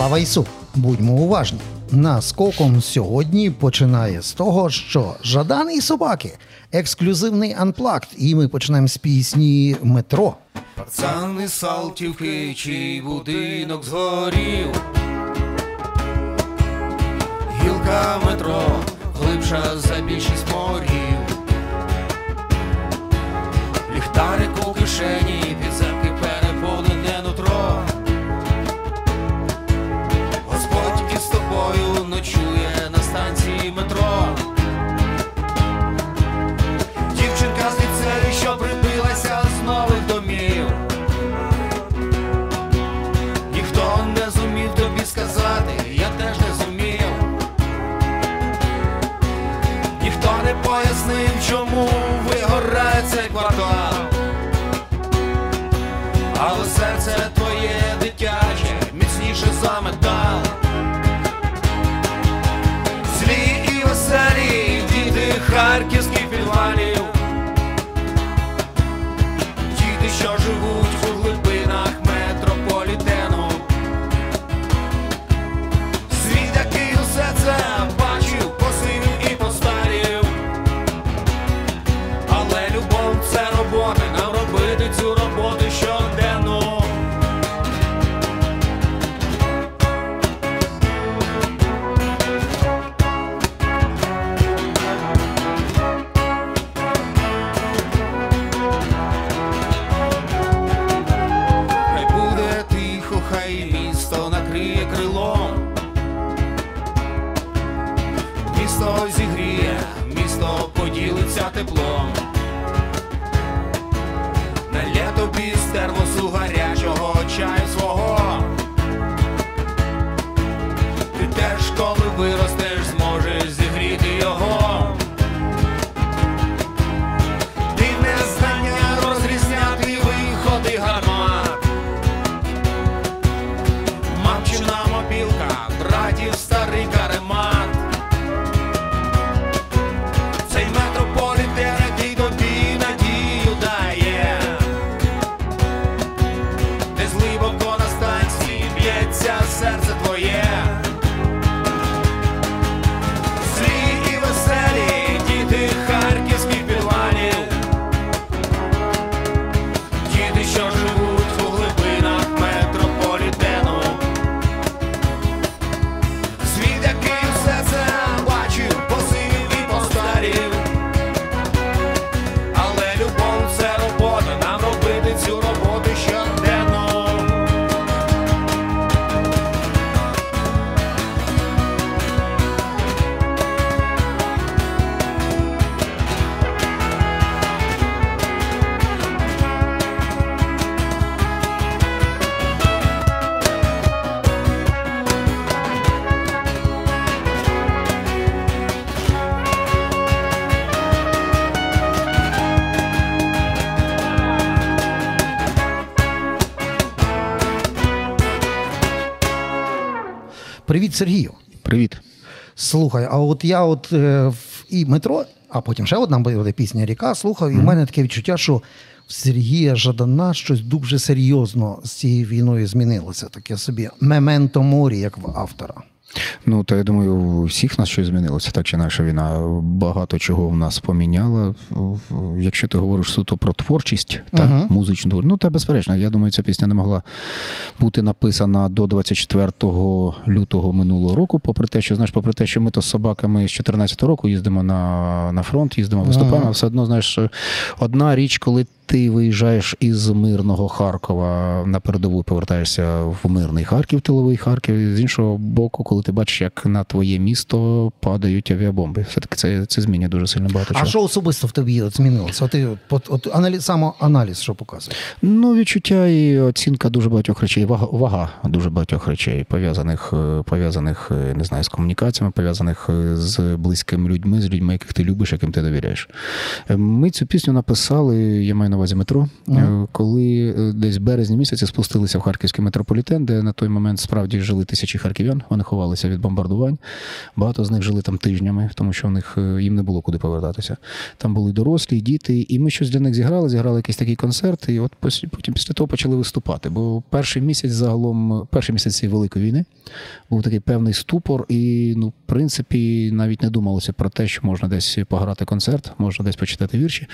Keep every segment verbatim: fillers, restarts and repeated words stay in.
Слава Ісу! Будьмо уважні. Наскоком сьогодні починає з того, що «Жадан і собаки» – ексклюзивний анплакт, і ми почнемо з пісні «Метро». Пацани з Салтівки, чий будинок згорів, гілка метро глибша за більшість морів, ліхтарик у кишені, підземки переповнене нутро. Господь із тобою ночує на станції метро. Дівчинка з ліцею, що прибилася з нових домів, ніхто не зумів тобі сказати, я теж не зумів. Ніхто не пояснив, чому вигорає цей квартал, але серце твоє дитяче міцніше за метал. Злі і веселі діти харківських підвалів, діти, що живуть у глибинах метрополітену. Світ, який усе це бачив, посивів і постарів, але любов – це робота, нам робити цю роботу щоденно. Місто зігріє, місто поділиться теплом. Налє тобі з термосу гарячого чаю свого. Ти теж, коли виростеш, зможеш зігріти його. Ти не знання розрізняти виходи гармат. Мамчина мобілка, братів старий каремат. Серце твоє. Злі і веселі діти харківських підвалів, діти, що живуть у глибинах метрополітену. Світ, який все це бачив, посивів і постарів, але любов – це робота, нам робити цю роботу щоденно. Привіт, Сергію. Привіт. Слухай, а от я от е, і метро, а потім ще одна буде пісня «Ріка» слухав, і mm-hmm. в мене таке відчуття, що в Сергія Жадана щось дуже серйозно з цією війною змінилося. Таке собі «Мементо морі», як в автора. Ну, то я думаю, у всіх нас щось змінилося, так чи інакше війна багато чого в нас поміняла. Якщо ти говориш суто про творчість, та uh-huh. музичну творчість, ну, та безперечно, я думаю, ця пісня не могла бути написана до двадцять четвертого лютого минулого року, попри те, що, знаєш, попри те, що ми то з собаками з чотирнадцятого року їздимо на, на фронт, їздимо, виступаємо, uh-huh. все одно, знаєш, одна річ, коли ти виїжджаєш із мирного Харкова на передову, повертаєшся в мирний Харків, тиловий Харків, з іншого боку, коли ти бачиш, як на твоє місто падають авіабомби. Все-таки це, це змінює дуже сильно багато чого. А що особисто в тобі от змінилося? От, от, от, аналіз, самоаналіз що показує? Ну, відчуття і оцінка дуже багатьох речей, вага, вага дуже багатьох речей, пов'язаних, пов'язаних, не знаю, з комунікаціями, пов'язаних з близькими людьми, з людьми, яких ти любиш, яким ти довіряєш. Ми цю пісню написали, я маю на увазі метро, mm. коли десь в березні місяці спустилися в харківський метрополітен, де на той момент справді жили тисячі харків'ян, вони ховали ховалися від бомбардувань. Багато з них жили там тижнями, тому що в них їм не було куди повертатися. Там були дорослі, діти, і ми щось для них зіграли, зіграли якийсь такий концерт, і от потім після того почали виступати. Бо перший місяць загалом, перший місяць цієї великої війни був такий певний ступор, і, ну, в принципі, навіть не думалося про те, що можна десь пограти концерт, можна десь почитати вірші.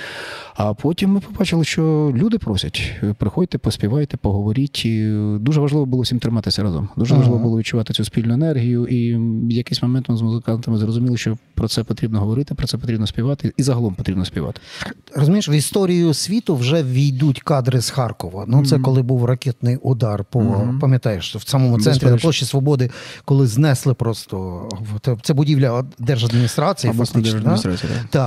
А потім ми побачили, що люди просять, приходьте, поспівайте, поговоріть. Дуже важливо було всім триматися разом. Дуже ага. важливо було відчувати цю спільну енергію. І в якийсь момент ми з музикантами зрозуміли, що про це потрібно говорити, про це потрібно співати і загалом потрібно співати. Розумієш, в історію світу вже війдуть кадри з Харкова. Ну, це mm-hmm. коли був ракетний удар по, mm-hmm. пам'ятаєш, в самому центрі на площі Свободи, коли знесли просто, це будівля держадміністрації, а фактично. Держадміністрації, да? Да.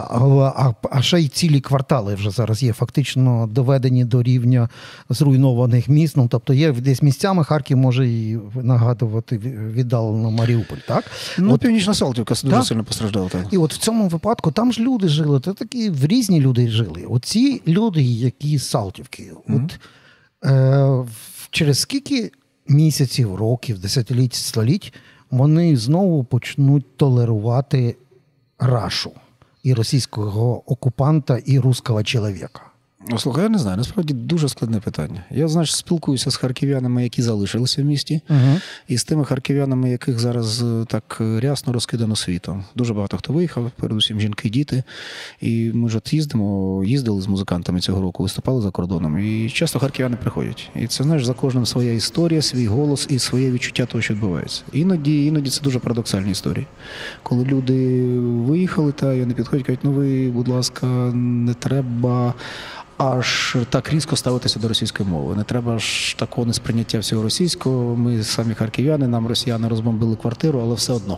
А, а ще й цілі квартали вже зараз є фактично доведені до рівня зруйнованих міст. Ну, тобто є десь місцями Харків може і нагадувати віддалено Маріуполь, так? Ну, от, Північна Салтівка дуже так? сильно постраждала. Так. І от в цьому випадку там ж люди жили, це такі різні люди жили. Оці люди, які з Салтівки, mm-hmm. от е, через скільки місяців, років, десятиліть, століть вони знову почнуть толерувати рашу і російського окупанта, і русского чоловіка? Слухай, я не знаю, насправді дуже складне питання. Я, знаєш, спілкуюся з харків'янами, які залишилися в місті, uh-huh. і з тими харків'янами, яких зараз так рясно розкидано світом. Дуже багато хто виїхав, передусім жінки, діти. І ми ж от їздимо, їздили з музикантами цього року, виступали за кордоном. І часто харків'яни приходять. І це, знаєш, за кожним своя історія, свій голос і своє відчуття того, що відбувається. Іноді, іноді це дуже парадоксальні історії. Коли люди виїхали, та вони підходять, кажуть, ну ви, будь ласка, не треба аж так різко ставитися до російської мови. Не треба ж такого несприйняття всього російського. Ми самі харків'яни, нам росіяни розбомбили квартиру, але все одно.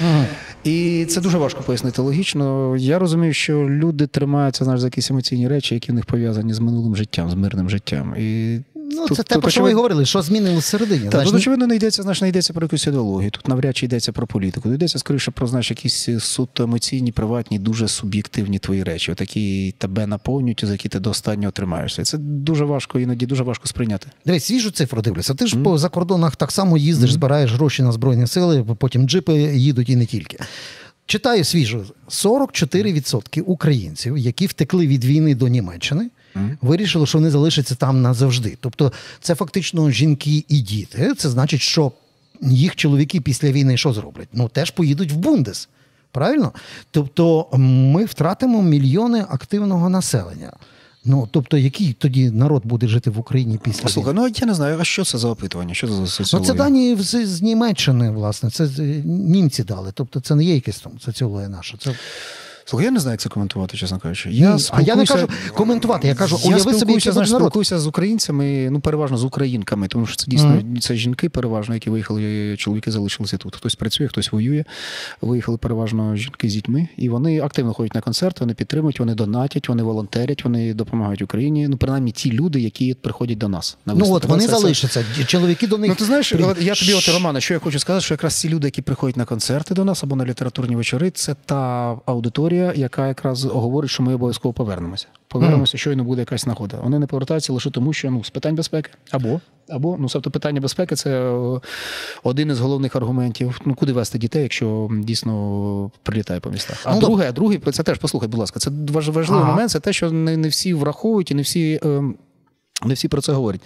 Ага. І це дуже важко пояснити логічно. Я розумію, що люди тримаються, знаєш, за якісь емоційні речі, які в них пов'язані з минулим життям, з мирним життям. І ну, тут, це те, про що ви говорили, що змінилося всередині. Так, тут, очевидно, не йдеться, знаєш, не йдеться про якусь ідеологію, тут навряд чи йдеться про політику, йдеться, скоріше, про, знаєш, якісь суто емоційні, приватні, дуже суб'єктивні твої речі, отакі тебе наповнюють, за які ти до останнього тримаєшся. І це дуже важко, іноді дуже важко сприйняти. Дивись, свіжу цифру дивлюся. Ти ж mm. по закордонах так само їздиш, mm. збираєш гроші на Збройні Сили, потім джипи їдуть і не тільки. Читаю свіжу. сорок чотири відсотки українців, які втекли від війни до Німеччини, mm. вирішили, що вони залишаться там назавжди. Тобто це фактично жінки і діти. Це значить, що їх чоловіки після війни що зроблять? Ну, теж поїдуть в Бундес. Правильно? Тобто ми втратимо мільйони активного населення. Ну, тобто, який тоді народ буде жити в Україні після? Слухай, ну я не знаю, а що це за опитування? Що це за соціологія? Ну, це дані з, з Німеччини, власне. Це німці дали. Тобто, це не є якесь там соціологія наша. Це... Слухай, я не знаю, як це коментувати, чесно кажучи. Я а я не кажу коментувати, я кажу, я уяви собі, який народ. Я спілкуюся з українцями, ну, переважно з українками, тому що це дійсно mm-hmm. це жінки переважно, які виїхали, чоловіки залишилися тут. Хтось працює, хтось воює. Виїхали переважно жінки з дітьми, і вони активно ходять на концерти, вони підтримують, вони донатять, вони волонтерять, вони допомагають Україні. Ну, принаймні, ті люди, які приходять до нас. На ну, от вони залишаться, чоловіки до них. Ну, ти знаєш, при... я тобі, от, Романа, що я хочу сказати, що якраз ці люди, які приходять на концерти до нас або на літературні вечори, це та аудиторія, яка якраз говорить, що ми обов'язково повернемося. Повернемося, щойно буде якась нагода. Вони не повертаються лише тому, що ну, з питань безпеки. Або, або ну, тобто питання безпеки – це один із головних аргументів. Ну, куди вести дітей, якщо дійсно прилітає по містах. А ну, друге, друге, це теж, послухай, будь ласка, це важливий ага. момент, це те, що не, не всі враховують і не всі... Ем, Не всі про це говорять.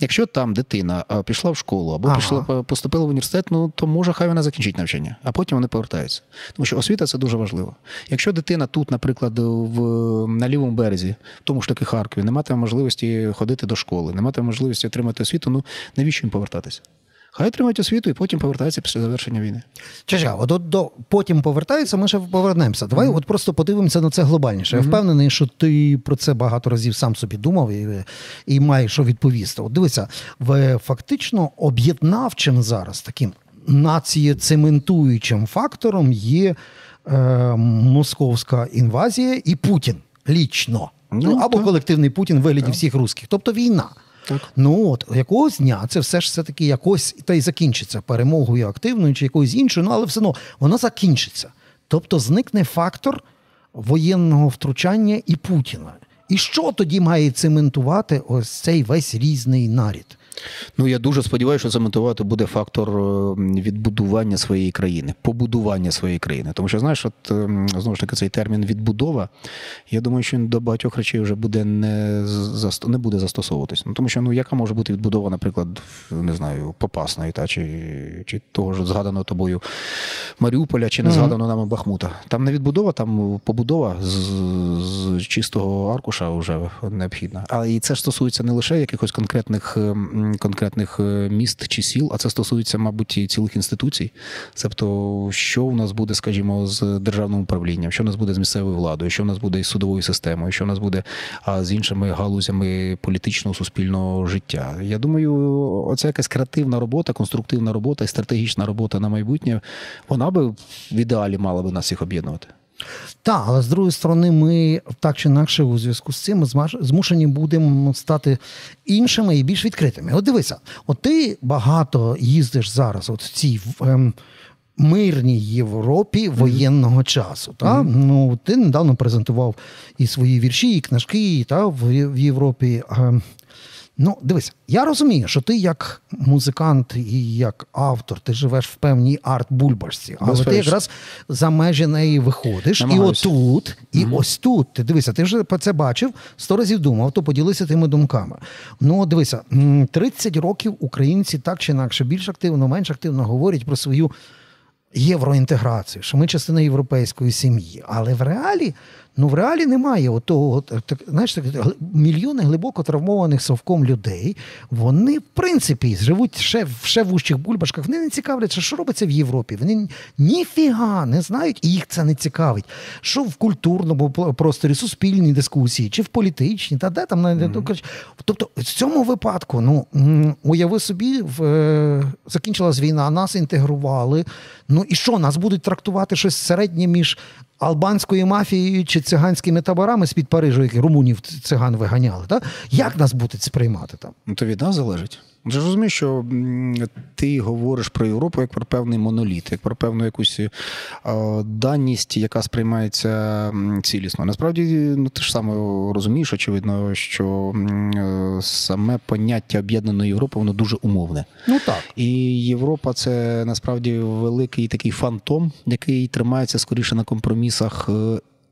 Якщо там дитина пішла в школу або ага. пішла, поступила в університет, ну то може хай вона закінчить навчання, а потім вони повертаються. Тому що освіта – це дуже важливо. Якщо дитина тут, наприклад, в, на лівому березі, в тому ж таки Харкові, не матиме можливості ходити до школи, не матиме можливості отримати освіту, ну навіщо їм повертатися? Хай тримають освіту і потім повертаються після завершення війни. Чажа, от, от до потім повертаються, ми ще повернемося. Давай mm-hmm. от просто подивимося на це глобальніше. Mm-hmm. Я впевнений, що ти про це багато разів сам собі думав і, і маєш що відповісти. От дивися, в, фактично об'єднавчим зараз таким націєцементуючим фактором є е, московська інвазія і Путін лічно. Mm-hmm. Або колективний Путін в вигляді yeah. всіх русських. Тобто війна. Так. Ну от, якогось дня це все ж все-таки якось, та й закінчиться перемогою активною чи якоюсь іншою, ну, але все одно воно закінчиться. Тобто зникне фактор воєнного втручання і Путіна. І що тоді має цементувати ось цей весь різний нарід? Ну, я дуже сподіваюся, що це мотивувати буде фактор відбудування своєї країни, побудування своєї країни. Тому що, знаєш, от, знову ж таки, цей термін «відбудова», я думаю, що він до багатьох речей вже буде не, заст... не буде застосовуватись. Ну, тому що, ну, яка може бути відбудова, наприклад, не знаю, Попасної, та, чи, чи того ж згаданого тобою Маріуполя, чи не згаданого нами Бахмута. Там не відбудова, там побудова з, з чистого аркуша вже необхідна. Але і це ж стосується не лише якихось конкретних конкретних міст чи сіл, а це стосується, мабуть, і цілих інституцій. Тобто, що у нас буде, скажімо, з державним управлінням, що у нас буде з місцевою владою, що у нас буде із судовою системою, що у нас буде а, з іншими галузями політичного, суспільного життя. Я думаю, оця якась креативна робота, конструктивна робота і стратегічна робота на майбутнє, вона би в ідеалі мала би нас всіх об'єднувати. Так, але з другої сторони, ми так чи інакше у зв'язку з цим змушені будемо стати іншими і більш відкритими. От дивися, от ти багато їздиш зараз от в цій ем, мирній Європі воєнного mm-hmm. часу. Та? Mm-hmm. Ну, ти недавно презентував і свої вірші, і книжки та, в, в Європі. Ем, ну, дивися, я розумію, що ти як музикант і як автор, ти живеш в певній арт-бульбашці, але ти якраз за межі неї виходиш. Намагаюся. І отут, і mm-hmm. ось тут. Ти дивися, ти вже це бачив, сто разів думав, то поділися тими думками. Ну, дивися, тридцять років українці так чи інакше більш активно, менш активно говорять про свою євроінтеграцію, що ми частина європейської сім'ї. Але в реалі, ну в реалі немає отого, так, знаєш, так, мільйони глибоко травмованих совком людей, вони в принципі живуть ще, ще в ущих бульбашках, вони не цікавляться, що робиться в Європі, вони ніфіга не знають і їх це не цікавить. Що в культурному просторі, суспільній дискусії, чи в політичній, та де там, mm-hmm. тобто в цьому випадку, ну уяви собі, в, закінчилась війна, нас інтегрували, ну і що, нас будуть трактувати щось середнє між албанською мафією чи циганськими таборами з-під Парижу, які румунів циган виганяли. Так? Як нас будуть сприймати там? Ну, то від нас залежить. Ти ж розумієш, що ти говориш про Європу як про певний моноліт, як про певну якусь даність, яка сприймається цілісно. Насправді, ну, ти ж саме розумієш, очевидно, що саме поняття об'єднаної Європи, воно дуже умовне. Ну так. І Європа – це, насправді, великий такий фантом, який тримається скоріше на компромісах,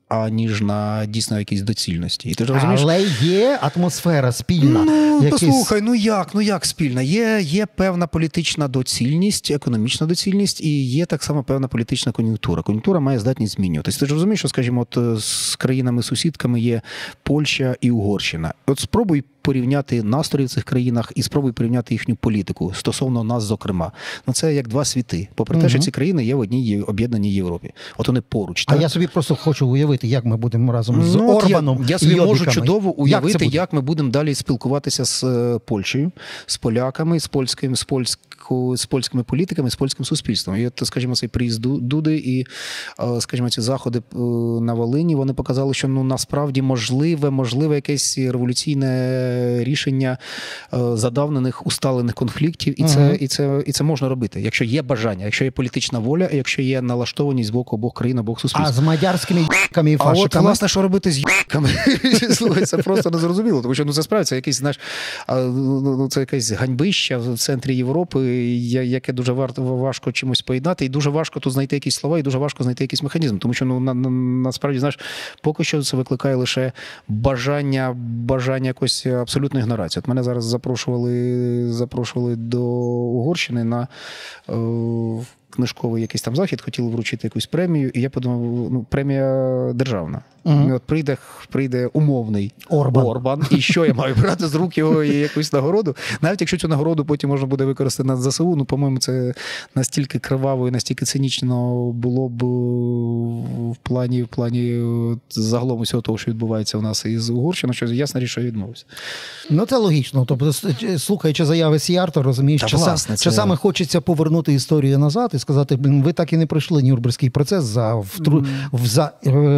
аніж на дійсно якісь доцільності. І ти ж розумієш, але є атмосфера спільна. Ну, якісь... послухай, ну як, ну як спільна? Є, є певна політична доцільність, економічна доцільність і є так само певна політична кон'юнктура. Кон'юнктура має здатність змінюватися. Ти ж розумієш, що, скажімо, от з країнами-сусідками є Польща і Угорщина. От спробуй порівняти настрої в цих країнах і спробуй порівняти їхню політику стосовно нас, зокрема. Ну це як два світи. Попри угу. те, що ці країни є в одній об'єднаній Європі. От вони поруч. Так? А я собі просто хочу уявити, як ми будемо разом ну, з Орбаном. Я, я собі йобіками. можу чудово уявити, як, як ми будемо далі спілкуватися з Польщею, з поляками, з польським, з польською, з польськими політиками, з польським суспільством. І от, скажімо, цей приїзд Дуди і, скажімо, ці заходи на Волині, вони показали, що ну насправді можливе, можливе якесь революційне рішення задавнених, усталених конфліктів, і, ага. це, і, це, і це можна робити, якщо є бажання, якщо є політична воля, якщо є налаштованість з боку обох країн, обох суспільств. А з мадярськими й**ками і фашиками? А от, власне, що робити з й**ками? Слухай, це просто незрозуміло, тому що, ну, це справді, це якесь, знаєш, це якесь ганьбище в центрі Європи, яке дуже важко чимось поєднати, і дуже важко тут знайти якісь слова, і дуже важко знайти якийсь механізм, тому що, ну, насправді, знаєш, поки що це викликає лише бажання, бажання якось абсолютно ігнорація. От мене зараз запрошували, запрошували до Угорщини на е, книжковий якийсь там захід, хотіли вручити якусь премію, і я подумав, ну, премія державна. Угу. От прийде, прийде умовний Орбан. Орбан, і що я маю брати з рук його і якусь нагороду? Навіть якщо цю нагороду потім можна буде використати на ЗСУ, ну, по-моєму, це настільки криваво і настільки цинічно було б в плані, в плані загалом усього того, що відбувається у нас із Угорщиною, що ясно річ, що я відмовився. Ну, це логічно. Тобто, слухаючи заяви Сіярту, розумієш, часами хочеться повернути історію назад і сказати, ви так і не пройшли Нюрнберзький процес за, втру... mm-hmm. за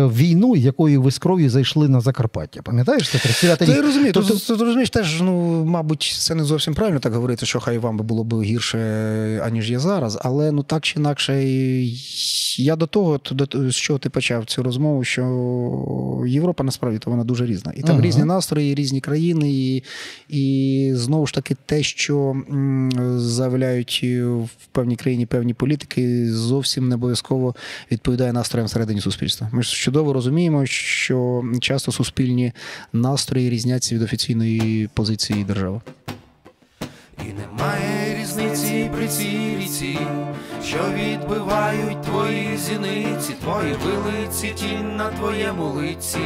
війну, якою ви з кров'ю зайшли на Закарпаття. Пам'ятаєш це? тридцять дев'ятий рік. Ти розумієш, ти, ти, ти розумієш теж, ну, мабуть, це не зовсім правильно так говорити, що хай вам би було б гірше, аніж є зараз, але ну так чи інакше, я до того, до, з чого ти почав цю розмову, що Європа насправді то вона дуже різна. І там uh-huh. різні настрої, різні країни, і, і знову ж таки те, що заявляють в певній країні певні політики, зовсім не обов'язково відповідає настроям всередині суспільства. Ми ж чудово розуміємо, що часто суспільні настрої різняться від офіційної позиції держави. І немає різниці при цій ріці, що відбивають твої зіниці, твої вилиці, тінь на твоєму лиці.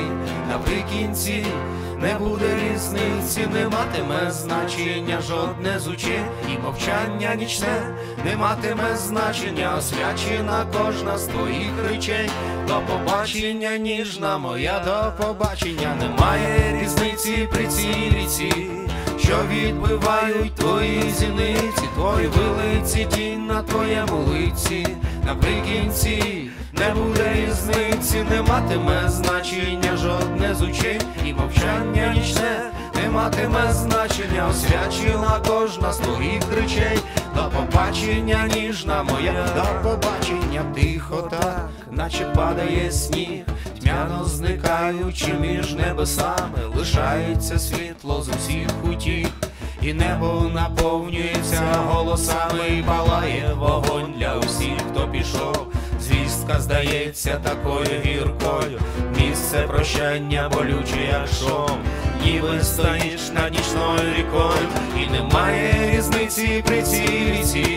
Наприкінці не буде різниці, не матиме значення жодне зуче, і мовчання нічне не матиме значення, освячена кожна з твоїх речей. До побачення, ніжна моя, до побачення. Немає різниці при цій ріці, що відбивають твої зіниці, твої вилиці, тінь на твоєму лиці. Наприкінці не буде різниці, не матиме значення жодне з очей, і мовчання нічне не матиме значення, освячила кожна з твоїх речей. До побачення, ніжна моя, до побачення. Тихо так, наче падає сніг, тьмяно зникаючи між небесами, лишається світло з усіх кутів, і небо наповнюється голосами, і палає вогонь для усіх, хто пішов. Звістка здається такою гіркою, місце прощання болюче, як шом. Ніби стоїш над нічною рікою, і немає різниці при цій ріці,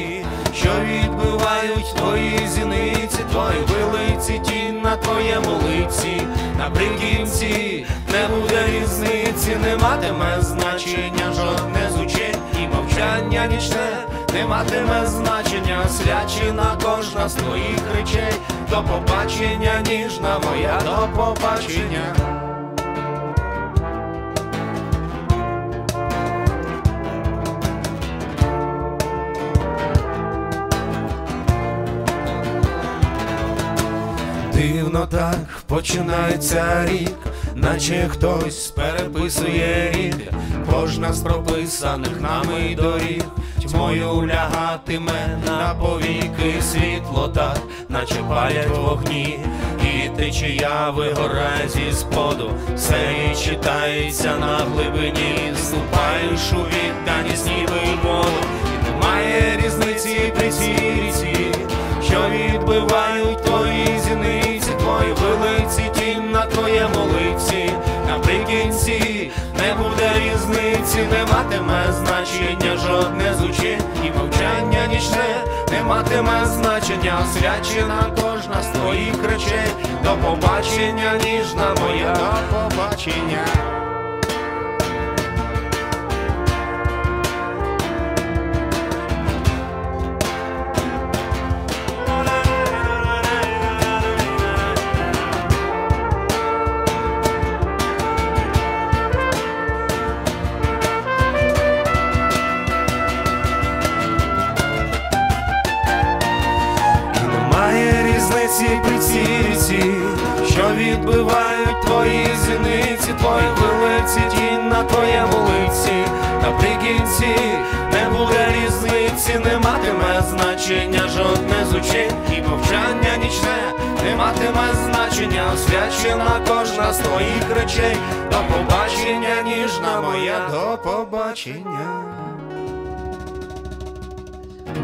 що відбивають твої зіниці, твої вилиці, тінь на твоєму лиці. Наприкінці не буде різниці, не матиме значення жодне з очей, і мовчання нічне не матиме значення, освячена кожна з твоїх речей. До побачення, ніжна моя, до побачення. Дивно так починається рік, наче хтось переписує рік. Кожна з прописаних нами доріг тьмою лягатиме на повіки. Світло так, наче палять вогні, і течія вигорає зі споду, все і читається на глибині. Ступаєш у відданість ніби воду, і немає різниці при цій ріці, що відбивають твої зіниці, твої вилиці, тінь на твоєму лиці. Наприкінці не буде різниці, не матиме значення жодне з очей, і мовчання нічне не матиме значення, освячена кожна з твоїх речей. До побачення, ніжна моя, до побачення. При цій ріці, що відбивають твої зіниці, твої вилиці, тінь на твоєму лиці. Наприкінці не буде різниці, не матиме значення жодне з очей, і мовчання нічне не матиме значення, освячена кожна з твоїх речей. До побачення, ніжна моя, до побачення.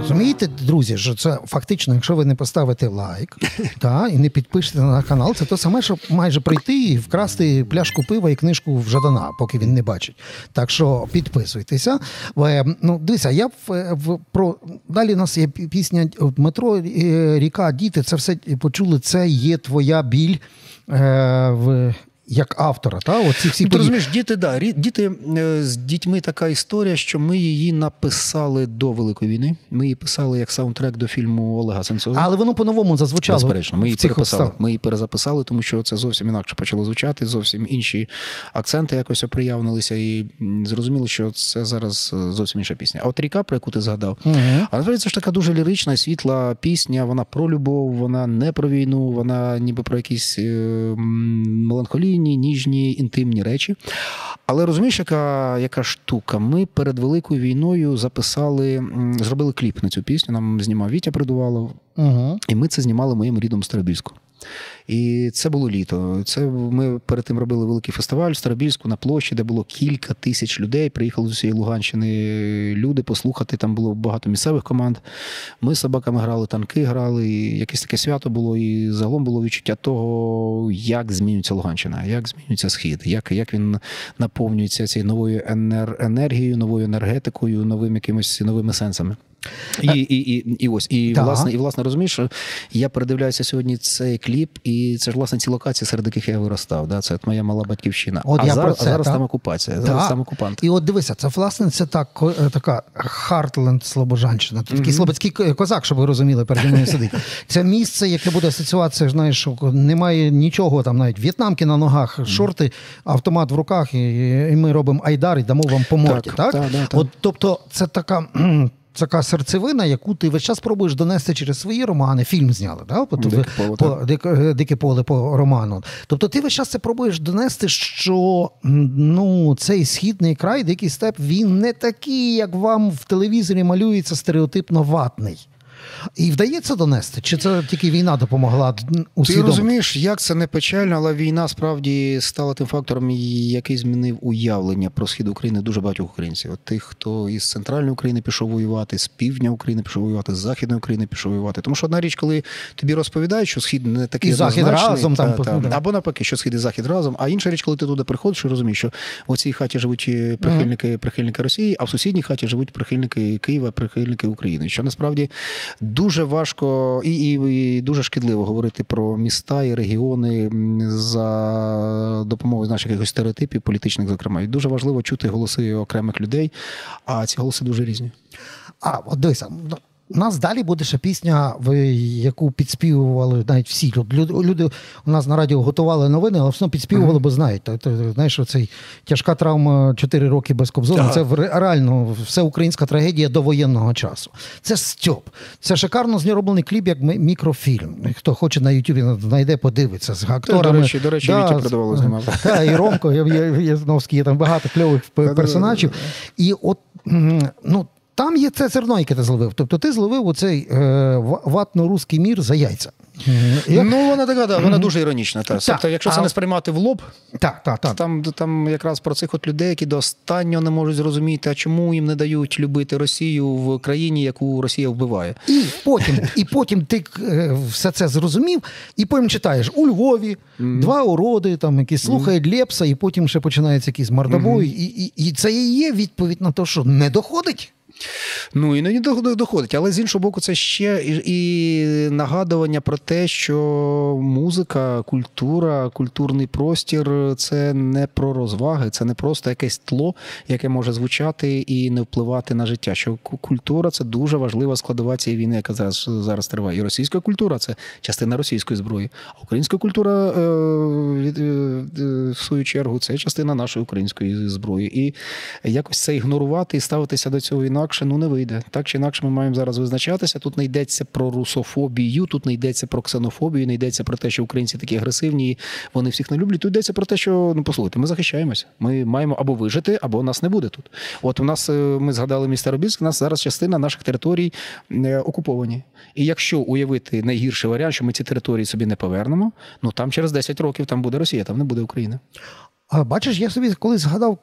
Розумієте, друзі, що це фактично, якщо ви не поставите лайк та, і не підпишете на канал, це то саме, що майже прийти і вкрасти пляшку пива і книжку в Жадана, поки він не бачить. Так що підписуйтеся. Ну, дивіться, я в, в, про... далі у нас є пісня «Метро, ріка, діти», це все почули, це є твоя біль в... як автора, та? Оці всі ну, ти розумієш, діти, да, діти, з дітьми така історія, що ми її написали до Великої війни. Ми її писали як саундтрек до фільму Олега Сенцова. Але воно по-новому зазвучало. Безперечно, ми її переписали. Ми її перезаписали, тому що це зовсім інакше почало звучати, зовсім інші акценти якось оприявнилися, і зрозуміло, що це зараз зовсім інша пісня. А от «Ріка», про яку ти згадав, угу. а насправді це ж така дуже лірична, світла пісня, вона про любов, вона не про війну, вона ніби про якісь меланхолійні, ніжні, інтимні речі. Але розумієш, яка, яка штука? Ми перед Великою війною записали, зробили кліп на цю пісню, нам знімав Вітя Придувало, угу. і ми це знімали в моєму рідному Старобільську. І це було літо. Це ми перед тим робили великий фестиваль в Старобільську на площі, де було кілька тисяч людей. Приїхали з усієї Луганщини люди послухати. Там було багато місцевих команд. Ми з собаками грали, танки грали. І якесь таке свято було. І загалом було відчуття того, як змінюється Луганщина, як змінюється Схід, як, як він наповнюється цією новою енергією, новою енергетикою, новим якимось новими сенсами. І, і, і, і ось, і, да. власне, і власне, розумієш, я передивляюся сьогодні цей кліп, і це ж, власне, ці локації, серед яких я виростав, да? Це моя мала батьківщина. От а, я зараз, це, а зараз та? Там окупація, да. зараз там окупант. І от дивися, це, власне, це так, така хартленд Слобожанщина, такий mm-hmm. слободський козак, щоб ви розуміли, переді мною сидить. Це місце, яке буде асоціація, знаєш, немає нічого, там навіть в'єтнамки на ногах, шорти, автомат в руках, і, і ми робимо айдар і дамо вам по морді, так? так? Та, да, та. От, тобто, це така... така серцевина, яку ти весь час пробуєш донести через свої романи. Фільм зняли, да? Дике поле, по, дик, дике поле по роману. Тобто ти весь час це пробуєш донести, що ну, цей східний край, дикий степ, він не такий, як вам в телевізорі малюється стереотипно ватний. І вдається донести? Чи це тільки війна допомогла усвідомити? Ти розумієш, як це не печально, але війна справді стала тим фактором, який змінив уявлення про схід України дуже багатьох українців. От тих, хто із центральної України пішов воювати, з півдня України пішов воювати, з західної України пішов воювати. Тому що одна річ, коли тобі розповідають, що схід не такий однозначний. І захід разом та, там. Та, та, або навпаки, що схід і захід разом. А інша річ, коли ти туди приходиш і розумієш, що в цій хаті живуть прихильники, прихильники Росії, а в сусідній хаті живуть прихильники Києва, прихильники України. Що насправді дуже важко і, і, і дуже шкідливо говорити про міста і регіони за допомогою наших якихось стереотипів політичних, зокрема. І дуже важливо чути голоси окремих людей, а ці голоси дуже різні. А, от дивися, у нас далі буде ще пісня, яку підспівували навіть всі люди. Люди у нас на радіо готували новини, але все одно підспівували, mm-hmm. бо знають. Знаєш, оцей тяжка травма чотири роки без Кобзона. Yeah. Це реально всеукраїнська трагедія довоєнного часу. Це стьоп. Це шикарно зроблений кліп, як мікрофільм. Хто хоче на Ютубі, знайде, подивиться з акторами. До речі, до речі, да, Вітя Придувало знімав. Та, і Ромко, Єзновський, є там багато кльових персонажів. І от, ну, там є це зерно, яке ти зловив. Тобто ти зловив оцей е, ватно-русський мір за яйця. Mm-hmm. Ну, вона така, да, вона mm-hmm. дуже іронічна. Та. Тобто, якщо це а... не сприймати в лоб, так, так, так. Там, там якраз про цих от людей, які до останнього не можуть зрозуміти, а чому їм не дають любити Росію в країні, яку Росія вбиває. І потім, і потім ти все це зрозумів, і потім читаєш у Львові, mm-hmm. два уроди, там, які слухають mm-hmm. Лєпса, і потім ще починається якийсь мордобой. Mm-hmm. І, і, і це і є відповідь на те, що не доходить. Ну, іноді доходить, але з іншого боку це ще і, і нагадування про те, що музика, культура, культурний простір – це не про розваги, це не просто якесь тло, яке може звучати і не впливати на життя. Що культура – це дуже важлива складова цієї війни, яка зараз, зараз триває. І російська культура – це частина російської зброї, а українська культура, в свою чергу, це частина нашої української зброї. І якось це ігнорувати і ставитися до цього інакше, ну, не вийде. Так чи інакше ми маємо зараз визначатися. Тут не йдеться про русофобію, тут не йдеться про ксенофобію, не йдеться про те, що українці такі агресивні, і вони всіх не люблять. Тут йдеться про те, що, ну, послухайте, ми захищаємося. Ми маємо або вижити, або нас не буде тут. От у нас, ми згадали місто Робільськ, у нас зараз частина наших територій окуповані. І якщо уявити найгірший варіант, що ми ці території собі не повернемо, ну, там через десять років там буде Росія, там не буде Україна. Бачиш, я собі колись згадав,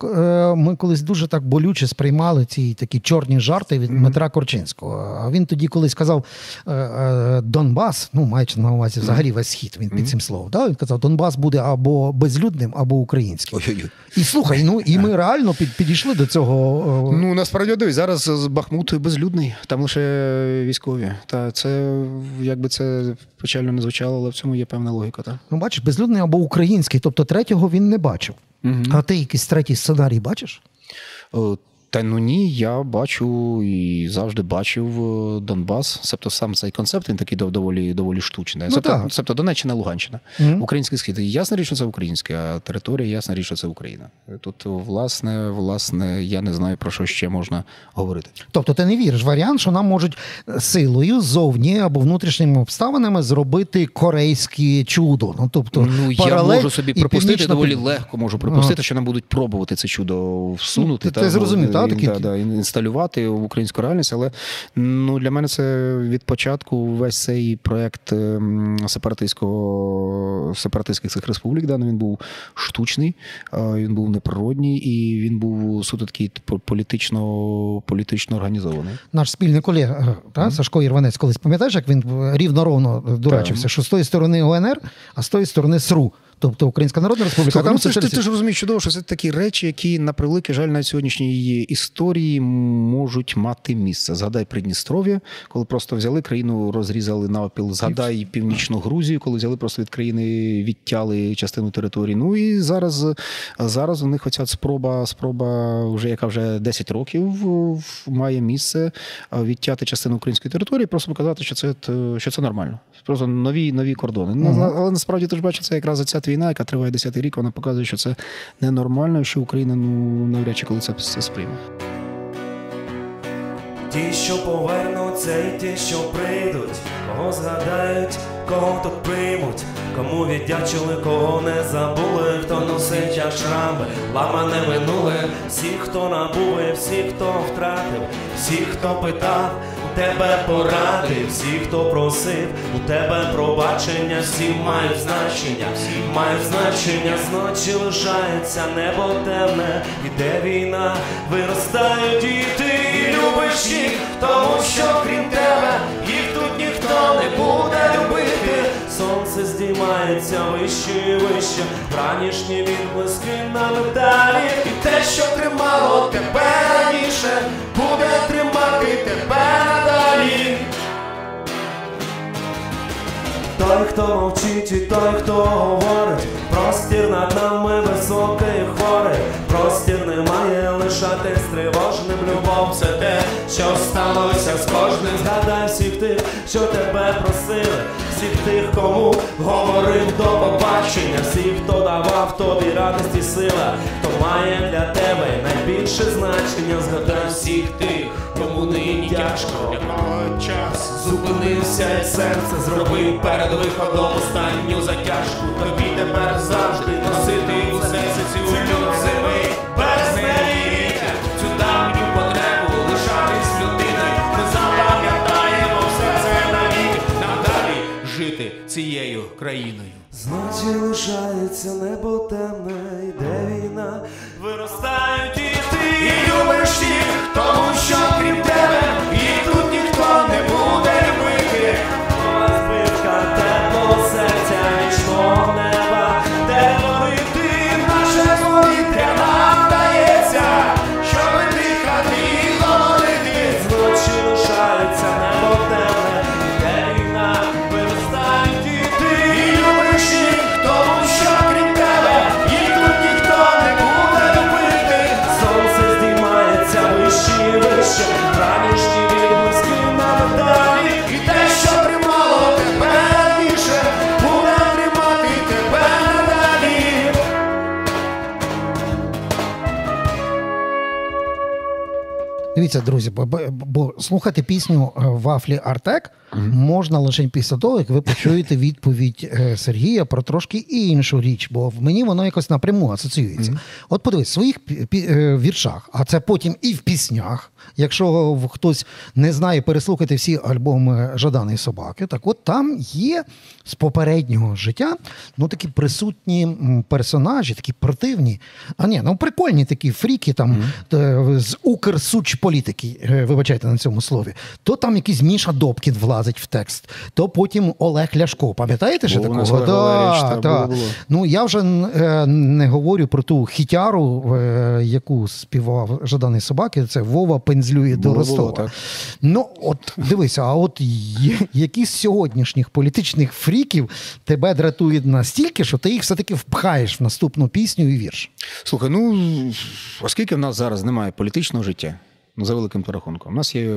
ми колись дуже так болюче сприймали ці такі чорні жарти від Мітра Корчинського. Він тоді колись казав Донбас, ну маючи на увазі взагалі весь схід, він під цим словом, да? Він казав, Донбас буде або безлюдним, або українським. Ой-ой-ой. І слухай, ну і ми реально під, підійшли до цього. Ну, насправді, дивись, зараз Бахмут безлюдний, там лише військові. Та це, якби це печально не звучало, але в цьому є певна логіка. Та? Ну, бачиш, безлюдний або український, тобто третього він не бачив. Угу. А ти якийсь третій сценарій бачиш? Та ну ні, я бачу і завжди бачив Донбас. Себто сам цей концепт, він такий доволі, доволі штучний. Ну, себто, себто Донеччина, Луганщина. Угу. Український схід. Ясна річ, що це українське, а територія, ясна річ, що це Україна. Тут, власне, власне, я не знаю, про що ще можна говорити. Тобто ти не віриш в варіант, що нам можуть силою зовні або внутрішніми обставинами зробити корейське чудо? Ну, тобто, ну, я можу собі припустити, північна... доволі легко можу припустити, а. що нам будуть пробувати це чудо всунути. Ну, ти, та, ти зрозумів, та, такі... да, да, інсталювати в українську реальність, але ну, для мене це від початку весь цей проєкт сепаратистського, сепаратистських цих республік, да, ну, він був штучний, він був неприродній і він був суто такий політично, політично організований. Наш спільний колега, та, Сашко Ірванець, колись пам'ятаєш, як він рівно-ровно дурачився, що з тої сторони ОНР, а з тої сторони СРУ. Тобто Українська Народна Республіка. Там це, ти, ти ж розумієш чудово, що це такі речі, які на превеликий жаль на сьогоднішній історії можуть мати місце. Згадай Придністров'я, коли просто взяли країну, розрізали навпіл. Згадай Північну Грузію, коли взяли просто від країни, відтяли частину території. Ну і зараз, зараз у них оця спроба, спроба вже, яка вже десять років має місце відтяти частину української території, просто показати, що це, що це нормально. Просто нові, нові кордони. Угу. Але насправді ти ж бачиш, це якраз ця війна, яка триває десятий рік, вона показує, що це ненормально, що Україна ну, навряд чи коли це, це сприйме. Ті, що повернуться і ті, що прийдуть, кого згадають, кого тут приймуть, кому віддячили, кого не забули, хто носить аж шрами, ламане минуле, всі, хто набув, всі, хто втратив, всі, хто питав, тебе порадив, всі, хто просив, у тебе пробачення, всі мають значення, всі мають значення, зночі лишається небо темне, іде війна, виростають діти, і любиш їх, тому що крім тебе, їх тут ніхто не буде любити. Сонце здіймається вище і вище, ранішні відблиски на медалі, і те, що тримало тебе раніше, буде тримати тебе надалі. Той, хто мовчить і той, хто говорить, простір над нами високий хворий, простір немає, лишатись тривожним, любов це те, що сталося з кожним. Згадай всіх тих, що тебе просили, всіх тих, кому говорив до побачення, всіх, хто давав тобі радість і сила, хто має для тебе найбільше значення. Згадай всіх тих, кому нині тяжко, якого час зупинився і серце зробив перед виходом останню затяжку. Тобі тепер завжди носити у серці цю лють зими, без невір'я, цю давню потребу лишатись людиною. Ми запам'ятаємо все це навік, надалі жити цією країною. Зночі лишається небо темне, йде війна, виростають і ти, і любиш їх, тому що крім тебе їх тут ніхто не буде любити. Збивка теплого серця, нічного неба, де горити наше повітря нам дається, щоби дихати і холодити. Зночі лишається небо темне, йде війна, виростають діти, і любиш їх, тому що крім тебе їх тут ніхто не буде любити. Сонце здіймається вище і вище, ранішні відблиски на медалі, і те, що тримало тебе раніше, буде тримати тебе надалі. Дивіться, друзі, бо, бо слухати пісню «Вафлі Артек» можна лише після того, як ви почуєте відповідь Сергія про трошки іншу річ, бо в мені воно якось напряму асоціюється. От подивись, в своїх віршах, а це потім і в піснях, Якщо хтось не знає, переслухайте всі альбоми «Жадана і собаки». Так от там є з попереднього життя, ну, такі присутні персонажі, такі противні. А ні, ну, прикольні такі фріки там mm-hmm. з «Укрсучполітики», вибачайте на цьому слові. То там якийсь Міша Добкін влазить в текст, то потім Олег Ляшко. Пам'ятаєте ще такого? Було, да, да. Ну, я вже не говорю про ту хітяру, яку співав «Жадан і собаки». Це Вова пензлює до Ростова. Ну, от дивися, а от які з сьогоднішніх політичних фріків тебе дратують настільки, що ти їх все-таки впхаєш в наступну пісню і вірш? Слухай, ну, оскільки в нас зараз немає політичного життя, за великим порахунком. У нас є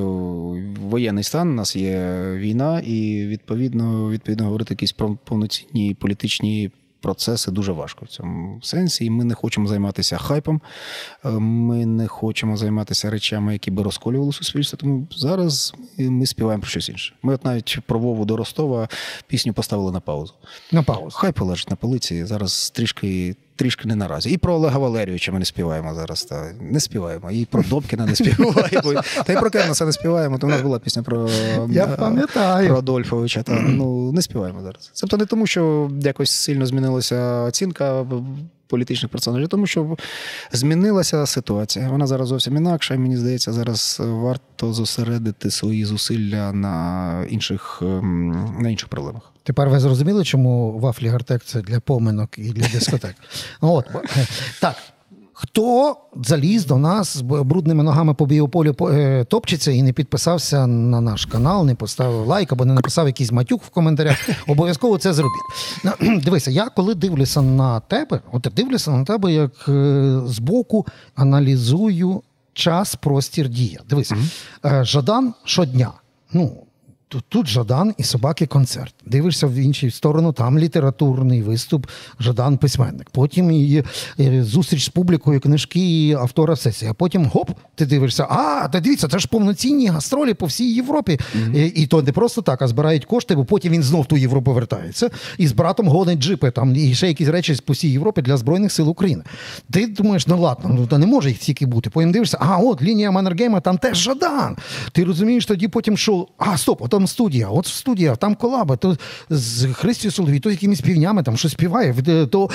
воєнний стан, у нас є війна, і, відповідно, відповідно говорити якісь повноцінні політичні процеси дуже важко в цьому сенсі. І ми не хочемо займатися хайпом, ми не хочемо займатися речами, які би розколювали суспільство. Тому зараз ми співаємо про щось інше. Ми от навіть про Вову до Ростова пісню поставили на паузу. На паузу. Хайп лежить на полиці, зараз трішки... трішки не наразі. І про Олега Валерійовича ми не співаємо зараз. Та. Не співаємо. І про Добкіна не співаємо. Та й про Кернеса не співаємо. То в нас була пісня про, Я пам'ятаю. про Адольфовича. Та, ну, не співаємо зараз. Тобто не тому, що якось сильно змінилася оцінка політичних персонажів, а тому, що змінилася ситуація. Вона зараз зовсім інакша. І мені здається, зараз варто зосередити свої зусилля на інших, на інших проблемах. Тепер ви зрозуміли, чому вафлі Гартек – це для поминок і для дискотек? От. Так, хто заліз до нас з брудними ногами по біополю топчеться і не підписався на наш канал, не поставив лайк або не написав якийсь матюк в коментарях, обов'язково це зробіть. Дивися, я коли дивлюся на тебе, от дивлюся на тебе, як збоку аналізую час, простір, дія. Дивись, mm-hmm. Жадан щодня, ну, тут Жадан і собаки концерт. Дивишся в іншу сторону, там літературний виступ, Жадан письменник. Потім і зустріч з публікою, книжки і автора сесії. А потім гоп, ти дивишся, а, та дивіться, це ж повноцінні гастролі по всій Європі. Mm-hmm. І, і то не просто так, а збирають кошти, бо потім він знов ту Європу вертається. І з братом гонить джипи, там, і ще якісь речі по всій Європі для Збройних сил України. Ти думаєш, ну ладно, ну, та не може їх тільки бути. Потім дивишся, а от лінія Маннергейма, там теж Жадан. Ти розумієш тоді потім, що, а, стоп, там студія, от студія, там колаба, то з Христю Соловій, то з якимись півнями там щось співає, то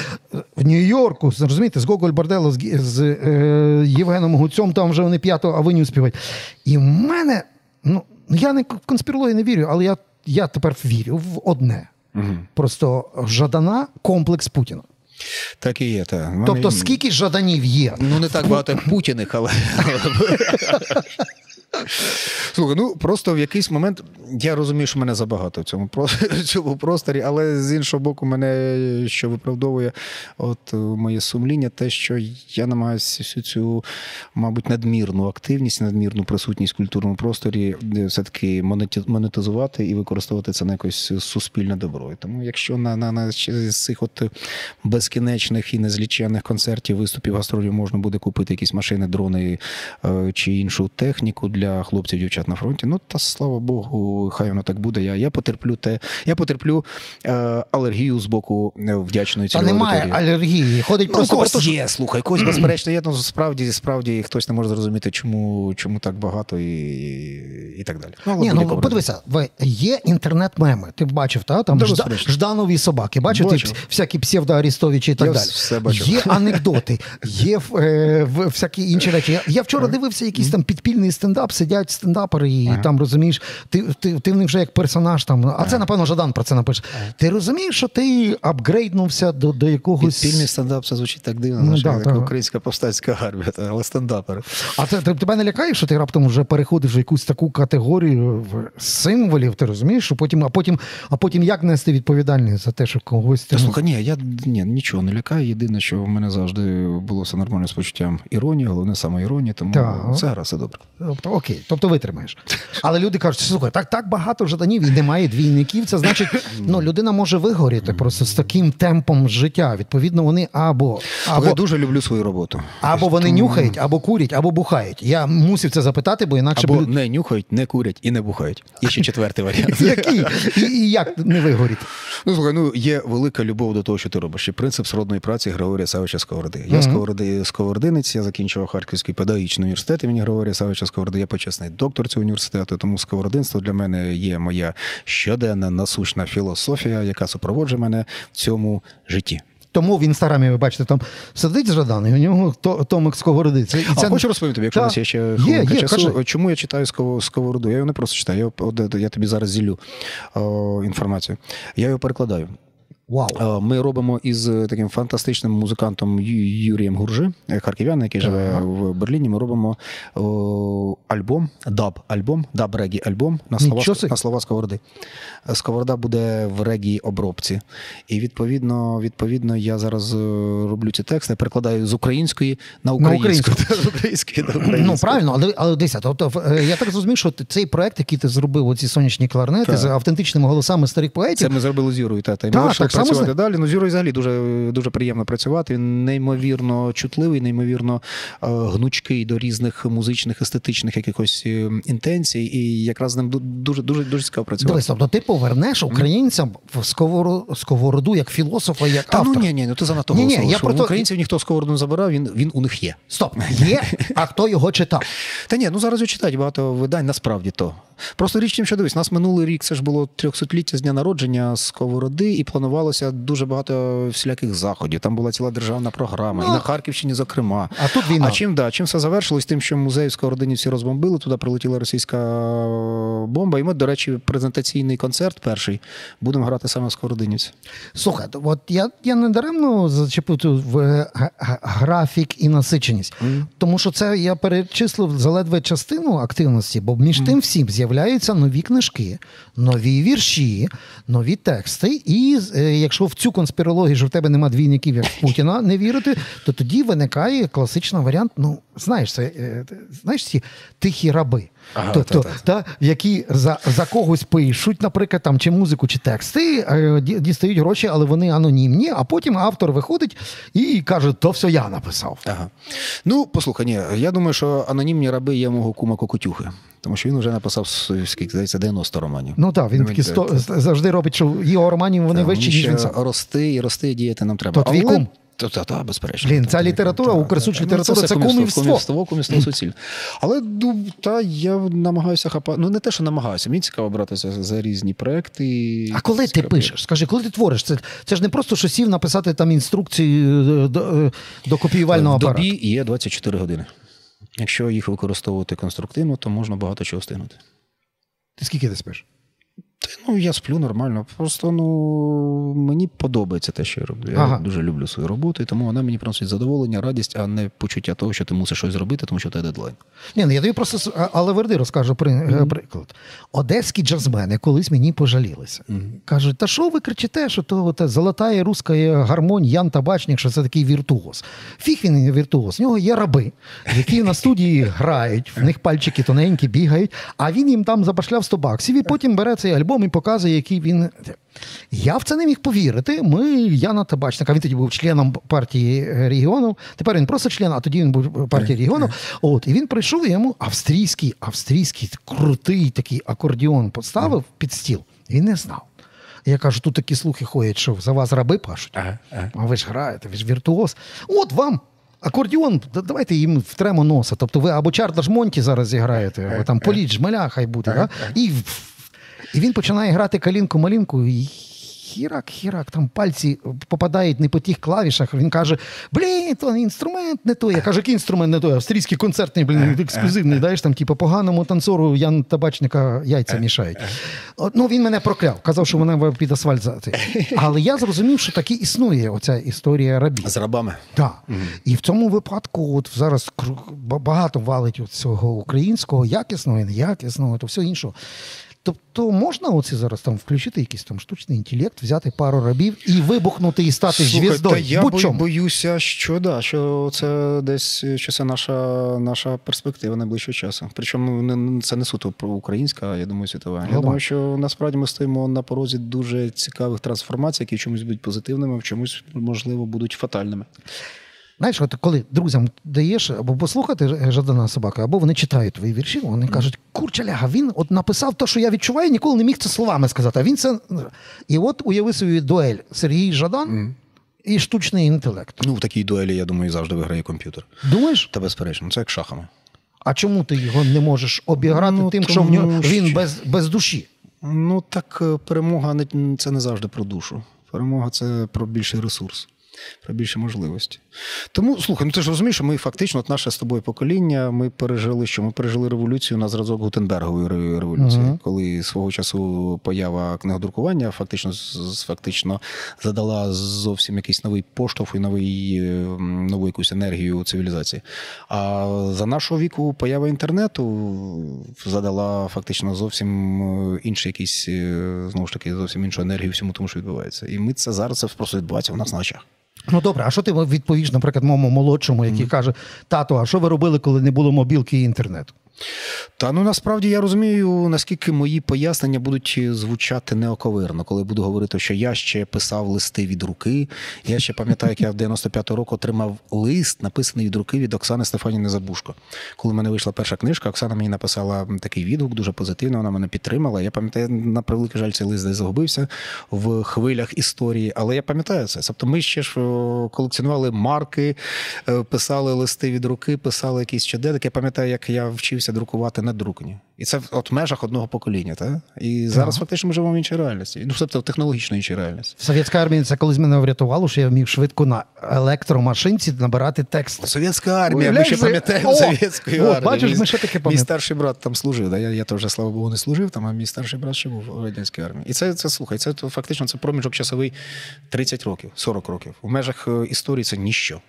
в Нью-Йорку, розумієте, з Гоголь Бордело, з, з е, Євгеном Гуцьом, там вже вони п'яту авеню співають. І в мене, ну, я не в конспірологію не вірю, але я, я тепер вірю в одне. Угу. Просто Жадана комплекс Путіна. Так і є, так. Тобто, скільки Жаданів є? Ну, не так багато, як Путіних, але... Слухай, ну просто в якийсь момент я розумію, що мене забагато в цьому, в цьому просторі, але з іншого боку мене, що виправдовує от, моє сумління, те, що я намагаюся всю цю, мабуть, надмірну активність, надмірну присутність в культурному просторі все-таки монетизувати і використовувати це на якось суспільне добро. І тому якщо на, на, на з цих от безкінечних і незліченних концертів, виступів, гастролів можна буде купити якісь машини, дрони чи іншу техніку для для хлопців, дівчат на фронті, ну та слава Богу, хай воно так буде. Я, я потерплю те, я потерплю е, алергію з боку вдячної цілої аудиторії. Та немає алергії, ходить ну, просто... Когось є, слухай, когось безперечно є, ну справді, справді хтось не може зрозуміти, чому, чому так багато і, і, і так далі. Ну, ні, ну подивися, є інтернет-меми, ти бачив, та? Там да, Жда... Жданові собаки, бачив, бачив. Ти всякі псевдоарестовичі і так я далі. Все бачив. Є анекдоти, є е, всякі інші речі. Я, я вчора дивився якийсь там підпільний стендап, сидять стендапери і ага. там, розумієш, ти, ти, ти в них вже як персонаж там, а ага. це, напевно, Жадан про це напише. Ага. Ти розумієш, що ти апгрейднувся до, до якогось... Підпільний стендап, це звучить так дивно, ну, да, як та... українська повстанська армія, але стендапери. А це, ти, тебе не лякає, що ти раптом вже переходиш в якусь таку категорію символів, ти розумієш, що потім, а потім, а потім як нести відповідальність за те, що когось... Та, слухай, ні, я ні, нічого не лякаю, єдине, що в мене завжди було все нормально з почуттям іронії, головне саме іронії, тому все гаразд, все добре. Тобто, окей, тобто витримаєш. Але люди кажуть, слухай, так, так багато жаданів і немає двійників, це значить, ну, людина може вигоріти просто з таким темпом життя. Відповідно, вони або... або я дуже люблю свою роботу. Або вони нюхають, або курять, або бухають. Я мусив це запитати, бо інакше... Або б... не нюхають, не курять і не бухають. Є ще четвертий варіант. Який? І як не вигоріти? Ну, слухай, ну, є велика любов до того, що ти робиш. І принцип сродної праці Григорія Савича Сковороди. Я mm-hmm. сковородинець, я закінчував Харківський педагогічний університет імені Григорія Савича Сковороди. Я почесний доктор цього університету, тому сковородинство для мене є моя щоденна насущна філософія, яка супроводжує мене в цьому житті. Тому в Інстаграмі, ви бачите, там сидить Жадан, і у нього томик сковороди. Це, а це... хочу розповім тобі, якщо у нас є ще хвилинка часу, кажи. Чому я читаю сковороду? Я його не просто читаю, я, я тобі зараз зілю о, інформацію. Я його перекладаю. Wow. Ми робимо із таким фантастичним музикантом Юрієм Гуржи, харків'ян, який uh-huh. живе в Берліні. Ми робимо о, альбом, даб-альбом, даб-регі-альбом на слова, на слова сковороди. Сковорода буде в регі-обробці. І, відповідно, відповідно, я зараз роблю ці тексти, перекладаю з української на українську. Ну, правильно, але дивіться, я так зрозумів, що цей проект, який ти зробив, оці сонячні кларнети з автентичними голосами старих поетів. Це ми зробили з Юрою, та, та й працювати далі. Ну, з Юрою взагалі дуже, дуже приємно працювати. Він неймовірно чутливий, неймовірно гнучкий до різних музичних, естетичних якихось інтенцій. І якраз з ним дуже, дуже, дуже цікаво працювати. Дивись, тобто ти повернеш українцям в сковороду, сковороду як філософа, як Та, автор. Ну, ні, ні, ну ти занадто голосував. Про... Українців ніхто сковороду не забирав, він, він у них є. Стоп, є, а хто його читав? Та ні, ну зараз його читають багато видань, насправді то. Просто річ тим, що дивись, нас минулий рік, це ж було трьохсотліття з дня народження Сковороди, і планувалося дуже багато всіляких заходів. Там була ціла державна програма, ну, і на Харківщині, зокрема. А тут війна. А чим, да, чим все завершилось? Тим, що музей в Сковородині всі розбомбили, туди прилетіла російська бомба. І ми, до речі, презентаційний концерт перший будемо грати саме в Сковородинівці. Слухай, от я, я не даремно зачепив в графік і насиченість, mm. тому що це я перечислив заледве частину активності, бо між mm. тим всім з'являються нові книжки, нові вірші, нові тексти. І якщо в цю конспірологію, що в тебе нема двійників, як Путіна, не вірити, то тоді виникає класичний варіант, ну, знаєш, це, знаєш ці тихі раби. Ага, тобто, та, та. Та, які за, за когось пишуть, наприклад, там, чи музику, чи тексти, дістають гроші, але вони анонімні, а потім автор виходить і каже, то все я написав. Ага. Ну, послухай, ні, я думаю, що анонімні раби є мого кума Кокотюхи, тому що він вже написав, скільки, здається, дев'яносто романів. Ну так, він такі завжди робить, що його романів вони та, вищі, ніж він сам. Рости і рости, і діяти нам треба. То твій кум? Та, та, та, безперечно. Блін, ця література, укрсуч література, це кумівство. Кумівство, кумівство суцільне. Але, ну, та, я намагаюся хапати, ну, не те, що намагаюся, мені цікаво братися за різні проекти. А коли ти пишеш? Скажи, коли ти твориш? Це, це ж не просто, що сів написати там інструкції до, до копіювального апарату. В добі є двадцять чотири години. Якщо їх використовувати конструктивно, то можна багато чого встигнути. Ти скільки ти спиш? Ну, я сплю нормально. Просто, ну, мені подобається те, що я роблю. Я ага. дуже люблю свою роботу, і тому вона мені приносить задоволення, радість, а не почуття того, що ти мусиш щось зробити, тому що ти дедлайн. Ні, ну, я тобі просто Алаверди розкажу при... mm-hmm. приклад. Одеські джазмени колись мені пожалілися. Mm-hmm. Кажуть, та що ви кричите, що то, та золотає руська гармонь Ян Табачник, що це такий віртуоз. Фіг він віртуоз. В нього є раби, які на студії грають, в них пальчики тоненькі, бігають, а він їм там забашляв сто баксів, і потім бере цей альбом і показує, який він... Я в це не міг повірити. Ми Яна Табачника. Він тоді був членом партії регіону. Тепер він просто член, а тоді він був партії регіону. От, і він прийшов, і йому австрійський, австрійський крутий такий акордіон поставив під стіл. Він не знав. Я кажу, тут такі слухи ходять, що за вас раби пашуть. Ага, ага. А ви ж граєте, ви ж віртуоз. От вам акордіон, давайте їм втремо носа. Тобто ви або Чарда Жмонті зараз зіграєте, або там Політ Жмеля хай буде. Ага, ага. І... І він починає грати калінку-малінку, і хірак-хірак, там пальці попадають не по тих клавішах. Він каже, блін, то інструмент не той. Я кажу, який інструмент не той? Австрійський концертний, блін, ексклюзивний, даєш там, типу, поганому танцору Ян Табачника яйця мішають. Ну, він мене прокляв, казав, що мене під асфальт зати. Але я зрозумів, що таки існує оця історія рабів. З рабами. Так. Да. Mm-hmm. І в цьому випадку от зараз багато валить цього українського, якісного і неякісного, то все іншого. Тобто можна оці зараз там включити якийсь там штучний інтелект, взяти пару рабів і вибухнути, і стати звіздою? Я бо, боюся, що да, що це десь, що це наша, наша перспектива найближчого часу. Причому це не суто українська, а я думаю, світова. Я думаю, що насправді ми стоїмо на порозі дуже цікавих трансформацій, які чомусь будуть позитивними, а в чомусь, можливо, будуть фатальними. Знаєш, от коли друзям даєш або послухати Жадана собаки, або вони читають твої вірші, вони кажуть, курчаляга, він от написав те, що я відчуваю, ніколи не міг це словами сказати. А він це... І от уяви собі дуель Сергій Жадан mm. і штучний інтелект. Ну, в такій дуелі, я думаю, завжди виграє комп'ютер. Думаєш? Та безперечно, це як шахами. А чому ти його не можеш обіграти ну, тим, тому, що в нього... він без, без душі? Ну, так перемога – це не завжди про душу. Перемога – це про більший ресурс. Про більше можливості. Тому, слухай, ну ти ж розумієш, що ми фактично, от наше з тобою покоління, ми пережили що? Ми пережили революцію на зразок Гутенбергової революції, uh-huh. коли свого часу поява книгодрукування фактично, фактично задала зовсім якийсь новий поштовх і новий, нову якусь енергію цивілізації. А за нашого віку поява інтернету задала фактично зовсім інший якийсь, знову ж таки, зовсім іншу енергію всьому тому, що відбувається. І ми це зараз, це просто відбувається в нас на очах. Ну добре, а що ти відповіш, наприклад, моєму молодшому, який mm. каже, тату, а що ви робили, коли не було мобілки і інтернету? Та, ну, насправді, я розумію, наскільки мої пояснення будуть звучати неоковирно, коли буду говорити, що я ще писав листи від руки, я ще пам'ятаю, як я в дев'яносто п'ятому року отримав лист, написаний від руки від Оксани Стефанівни Забушко. Коли в мене вийшла перша книжка, Оксана мені написала такий відгук, дуже позитивний, вона мене підтримала. Я пам'ятаю, на превеликий жаль, цей лист десь загубився в хвилях історії, але я пам'ятаю це. Тобто ми ще ж колекціонували марки, писали листи від руки, писали якісь щоденники. Я пам'ятаю, як я вчився друкувати на друкні. І це от в межах одного покоління. Та? І зараз ага. фактично ми живемо в іншій реальності. Ну, тобто технологічно іншій реальності. Совєтська армія це колись мене врятувало, що я вмів швидко на електромашинці набирати текст. Совєтська армія, ми ще пам'ятаємо совєтську армію. Бачиш, ми ще таке пам'ятаємо. Мій старший брат там служив, да? я, я то вже, слава Богу, не служив, там, а мій старший брат ще був в радянській армії. І це, це слухай, це то, фактично це проміжок часовий тридцять років, сорок років. У межах історії це ніщо.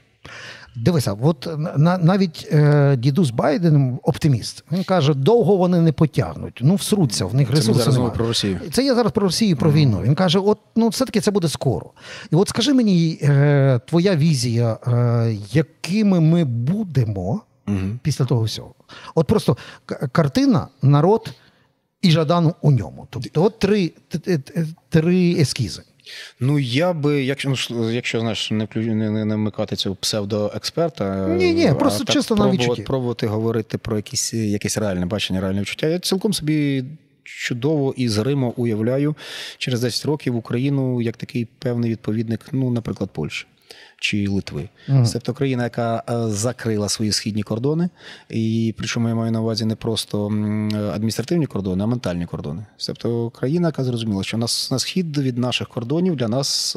Дивися, от на, навіть е, дідусь Байден оптиміст. Він каже, довго вони не потягнуть. Ну, всруться, в них ресурси немає. Це я зараз про Росію, про mm. війну. Він каже, от, ну, все-таки це буде скоро. І от скажи мені, е, твоя візія, е, якими ми будемо mm. після того всього? От просто к- картина, народ і Жадан у ньому. Тобто от три, три ескізи. Ну, я би, якщо, якщо знаєш, не, не, не вмикати цього псевдоексперта, ні, ні, просто так чисто пробувати, пробувати говорити про якісь, якісь реальне бачення, реальне відчуття. Я цілком собі чудово і з Риму уявляю через десять років Україну як такий певний відповідник, ну, наприклад, Польщі чи Литви. Mm. Це країна, яка закрила свої східні кордони, і причому я маю на увазі не просто адміністративні кордони, а ментальні кордони. Це країна, яка зрозуміла, що на схід від наших кордонів для нас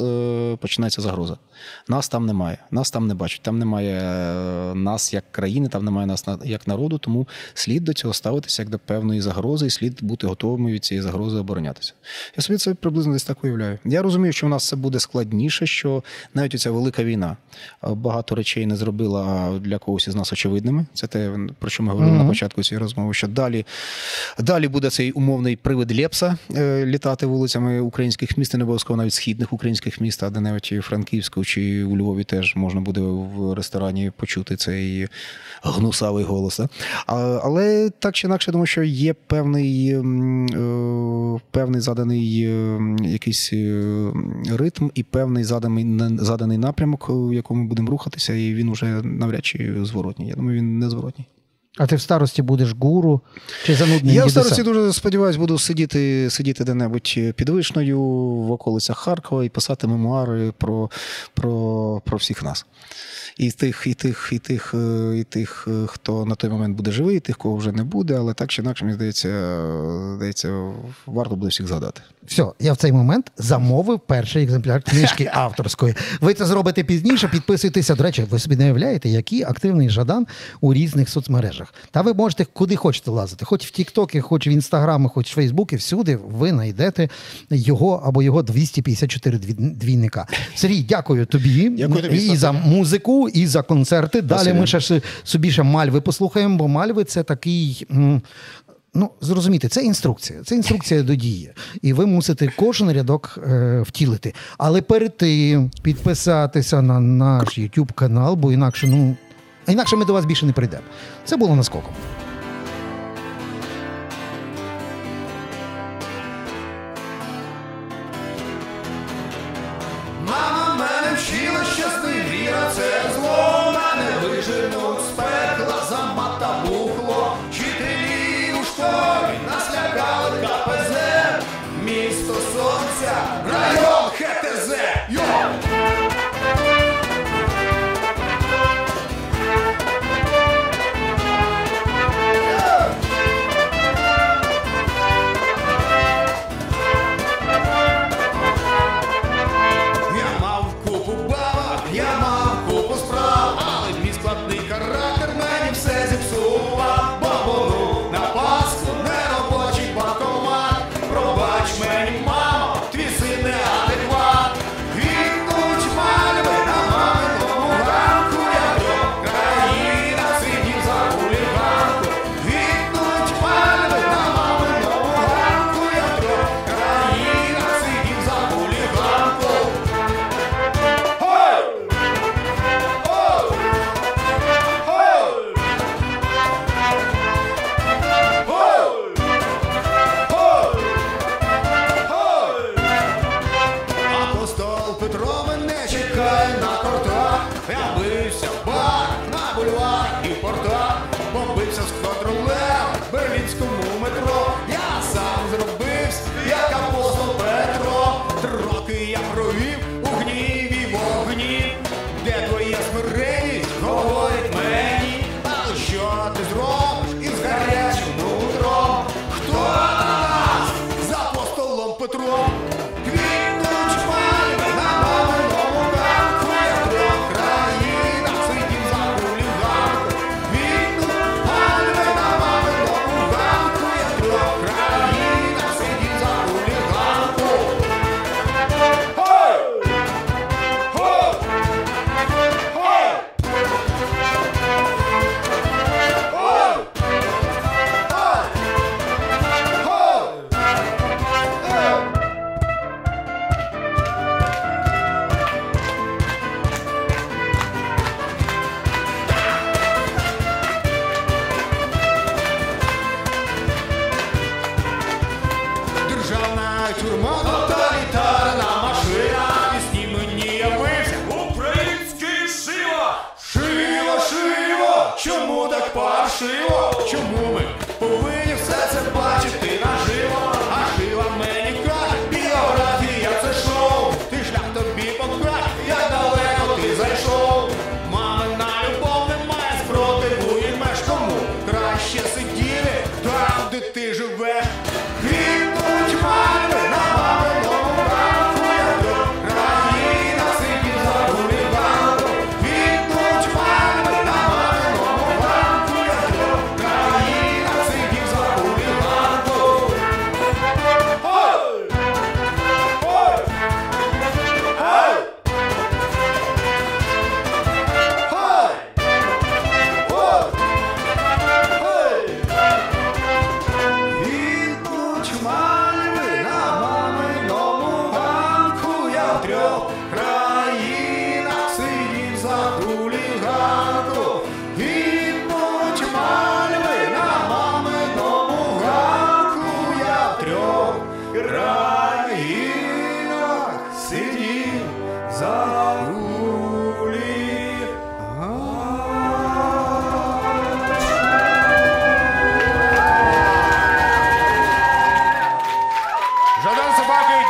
починається загроза. Нас там немає, нас там не бачать, там немає нас як країни, там немає нас як народу, тому слід до цього ставитися як до певної загрози, і слід бути готовими від цієї загрози оборонятися. Я собі це приблизно десь так уявляю. Я розумію, що в нас це буде складніше, що навіть оця велика війна багато речей не зробила для когось із нас очевидними. Це те, про що ми говорили mm-hmm. на початку цієї розмови, що далі, далі буде цей умовний привид Лєпса літати вулицями українських міст, не обов'язково навіть східних українських міст, а де навіть Франківську чи у Львові теж можна буде в ресторані почути цей гнусавий голос. А, але так чи інакше, я думаю, що є певний, певний заданий якийсь ритм і певний заданий, заданий напрямок, в якому ми будемо рухатися, і він вже навряд чи зворотній. Я думаю, він не зворотній. А ти в старості будеш гуру чи занудний? Я в старості дуже сподіваюся, буду сидіти, сидіти де-небудь під Вишнею, в околицях Харкова і писати мемуари про, про, про всіх нас. І тих, і тих, і тих, і тих, хто на той момент буде живий, і тих, кого вже не буде, але так чи інакше, мені здається, здається, варто буде всіх згадати. Все, я в цей момент замовив перший екземпляр книжки авторської. Ви це зробите пізніше, підписуйтеся. До речі, ви собі не уявляєте, який активний Жадан у різних соцмережах. Та ви можете куди хочете лазити. Хоч в тіктоки, хоч в інстаграмі, хоч в фейсбуці, всюди ви знайдете його або його двісті п'ятдесят чотири двійника. Сергій, дякую тобі, дякую тобі і за музику, і за концерти. Далі ми ще собі ще мальви послухаємо, бо мальви – це такий Ну, зрозумійте, це інструкція. Це інструкція до дії. І ви мусите кожен рядок е, втілити. Але перед тим підписатися на наш YouTube-канал, бо інакше, ну, інакше ми до вас більше не прийдемо. Це було наскоком.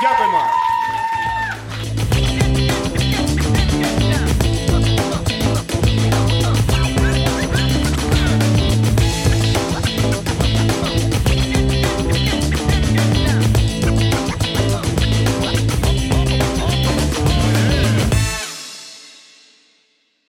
Дякуємо.